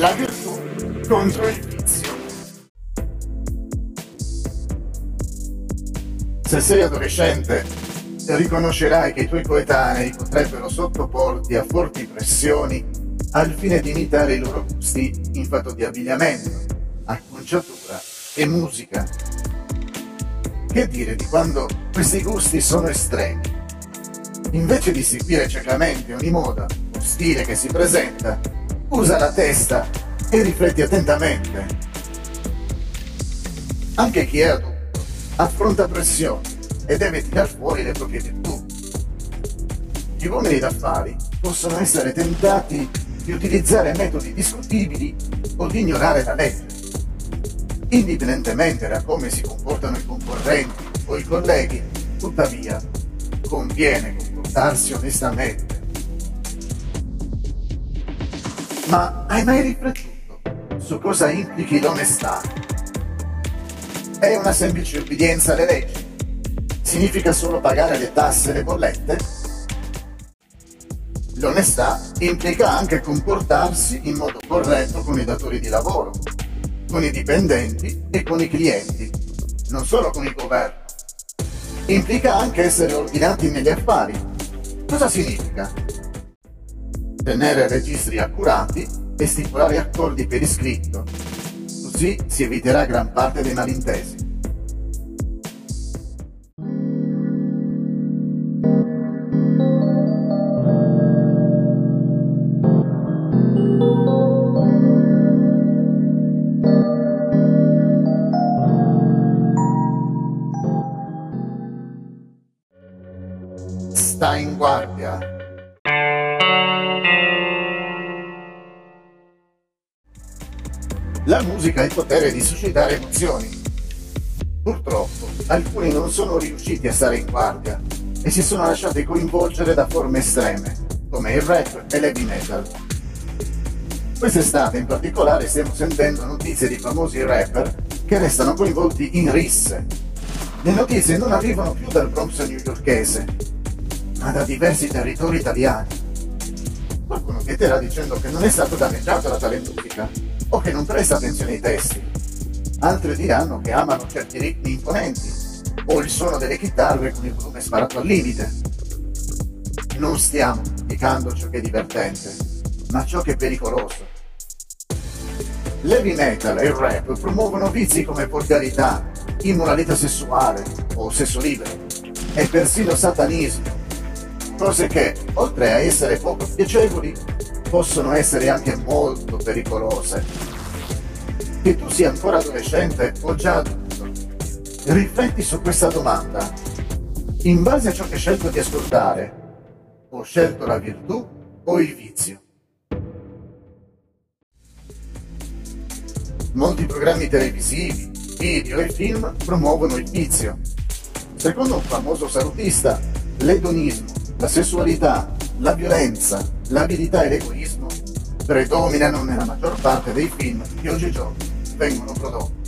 la virtù contro il vizio. Se sei adolescente, riconoscerai che i tuoi coetanei potrebbero sottoporti a forti pressioni al fine di imitare i loro gusti in fatto di abbigliamento, acconciatura e musica. Che dire di quando questi gusti sono estremi? Invece di seguire ciecamente ogni moda o stile che si presenta, usa la testa e rifletti attentamente. Anche chi è adulto affronta pressioni e deve tirar fuori le proprie virtù. Gli uomini d'affari possono essere tentati di utilizzare metodi discutibili o di ignorare la legge. Indipendentemente da come si comportano i concorrenti o i colleghi, tuttavia, conviene comportarsi onestamente. Ma hai mai riflettuto su cosa implichi l'onestà? È una semplice obbedienza alle leggi? Significa solo pagare le tasse e le bollette? L'onestà implica anche comportarsi in modo corretto con i datori di lavoro, con i dipendenti e con i clienti, non solo con il governo. Implica anche essere ordinati negli affari. Cosa significa? Tenere registri accurati e stipulare accordi per iscritto, così si eviterà gran parte dei malintesi. Sta in guardia. La musica ha il potere di suscitare emozioni. Purtroppo, alcuni non sono riusciti a stare in guardia e si sono lasciati coinvolgere da forme estreme, come il rap e l'heavy metal. Quest'estate in particolare stiamo sentendo notizie di famosi rapper che restano coinvolti in risse. Le notizie non arrivano più dal Bronx newyorkese, ma da diversi territori italiani. Qualcuno pieterà dicendo che non è stato danneggiato da tale musica o che non presta attenzione ai testi. Altri diranno che amano certi ritmi imponenti o il suono delle chitarre con il volume sparato al limite. Non stiamo criticando ciò che è divertente, ma ciò che è pericoloso. L'heavy metal e il rap promuovono vizi come volgarità, immoralità sessuale o sesso libero e persino satanismo. Cose che, oltre a essere poco piacevoli, possono essere anche molto pericolose. Che tu sia ancora adolescente o già adulto, rifletti su questa domanda. In base a ciò che hai scelto di ascoltare, ho scelto la virtù o il vizio? Molti programmi televisivi, video e film promuovono il vizio. Secondo un famoso salutista, l'edonismo, la sessualità, la violenza, l'avidità e l'egoismo predominano nella maggior parte dei film che oggigiorno vengono prodotti.